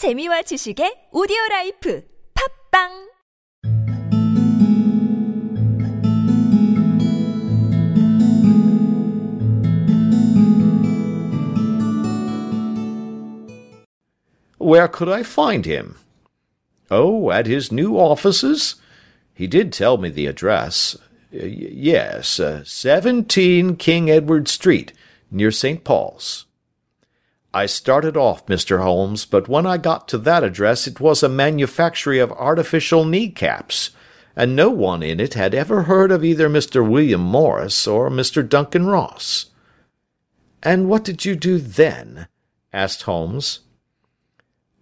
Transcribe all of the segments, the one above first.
재미와 지식의 오디오라이프 팟빵 Where could I find him? Oh, at his new offices? He did tell me the address. Yes, 17 King Edward Street, near St. Paul's. I started off, Mr. Holmes, but when I got to that address it was a manufactory of artificial kneecaps, and no one in it had ever heard of either Mr. William Morris or Mr. Duncan Ross. And what did you do then? Asked Holmes.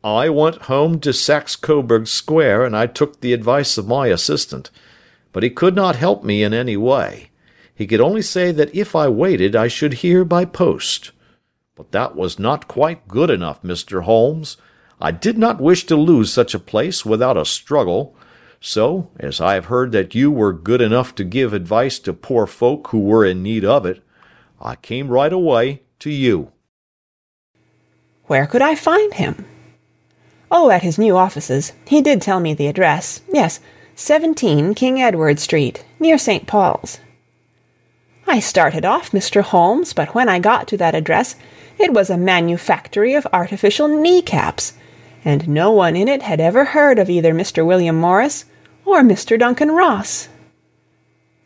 I went home to Saxe-Coburg Square, and I took the advice of my assistant. But he could not help me in any way. He could only say that if I waited I should hear by post. But that was not quite good enough, Mr. Holmes. I did not wish to lose such a place without a struggle. So, as I have heard that you were good enough to give advice to poor folk who were in need of it, I came right away to you. Where could I find him? Oh, at his new offices. He did tell me the address. Yes, 17 King Edward Street, near St. Paul's. I started off, Mr. Holmes, but when I got to that address, it was a manufactory of artificial kneecaps, and no one in it had ever heard of either Mr. William Morris or Mr. Duncan Ross.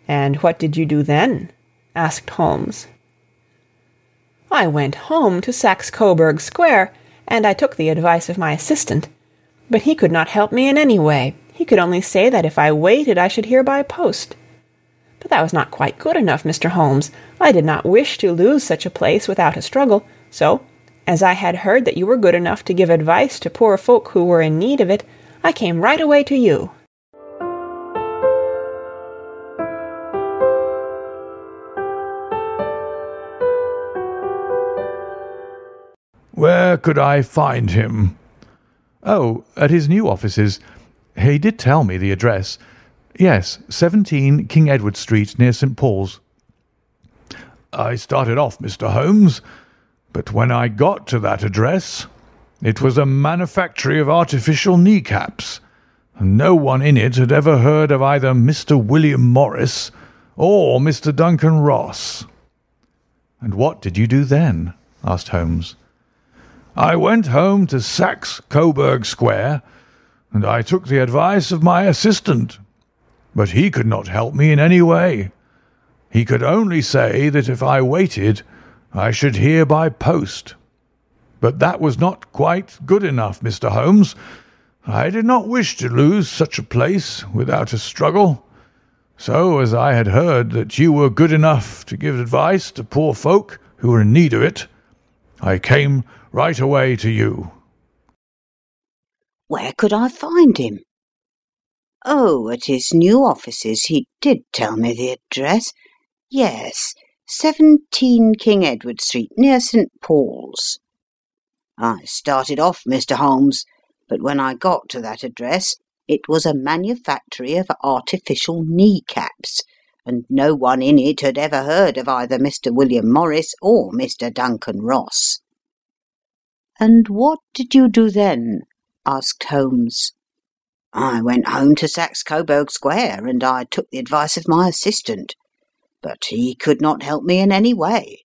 And what did you do then? Asked Holmes. I went home to Saxe-Coburg Square, and I took the advice of my assistant, but he could not help me in any way. He could only say that if I waited I should hear by post. But that was not quite good enough, Mr. Holmes. I did not wish to lose such a place without a struggle, so, as I had heard that you were good enough to give advice to poor folk who were in need of it, I came right away to you. Where could I find him? Oh, at his new offices. He did tell me the address. Yes, 17 King Edward Street, near St. Paul's. I started off, Mr. Holmes, but when I got to that address, it was a manufactory of artificial kneecaps, and no one in it had ever heard of either Mr. William Morris or Mr. Duncan Ross. And what did you do then? Asked Holmes. I went home to Saxe-Coburg Square, and I took the advice of my assistant, but he could not help me in any way. He could only say that if I waited, I should hear by post. But that was not quite good enough, Mr. Holmes. I did not wish to lose such a place without a struggle. So, as I had heard that you were good enough to give advice to poor folk who were in need of it, I came right away to you. Where could I find him? Oh, at his new offices. He did tell me the address. Yes, 17 King Edward Street, near St. Paul's. I started off, Mr. Holmes, but when I got to that address, it was a manufactory of artificial kneecaps, and no one in it had ever heard of either Mr. William Morris or Mr. Duncan Ross. And what did you do then? Asked Holmes. I went home to Saxe-Coburg Square, and I took the advice of my assistant, but he could not help me in any way.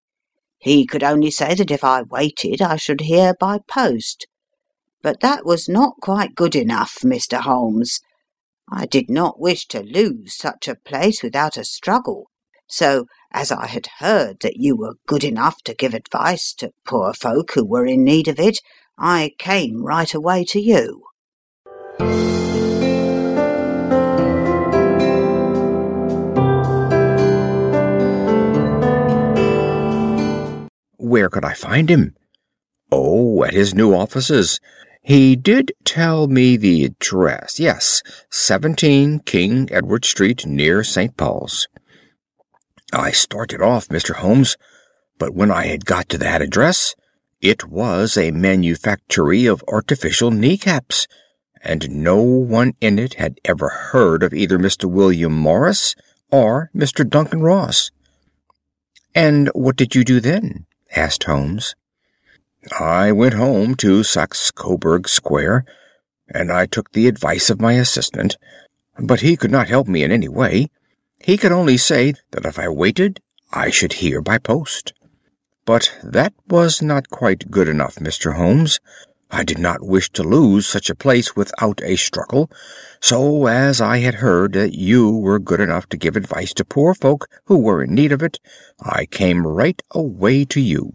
He could only say that if I waited I should hear by post. But that was not quite good enough, Mr. Holmes. I did not wish to lose such a place without a struggle, so as I had heard that you were good enough to give advice to poor folk who were in need of it, I came right away to you. Where could I find him? Oh, at his new offices. He did tell me the address. Yes, 17 King Edward Street, near St. Paul's. I started off, Mr. Holmes, but when I had got to that address, it was a manufactory of artificial kneecaps, and no one in it had ever heard of either Mr. William Morris or Mr. Duncan Ross. And what did you do then? Asked Holmes. I went home to Saxe-Coburg Square, and I took the advice of my assistant, but he could not help me in any way. He could only say that if I waited, I should hear by post. But that was not quite good enough, Mr. Holmes. I did not wish to lose such a place without a struggle, so as I had heard that you were good enough to give advice to poor folk who were in need of it, I came right away to you.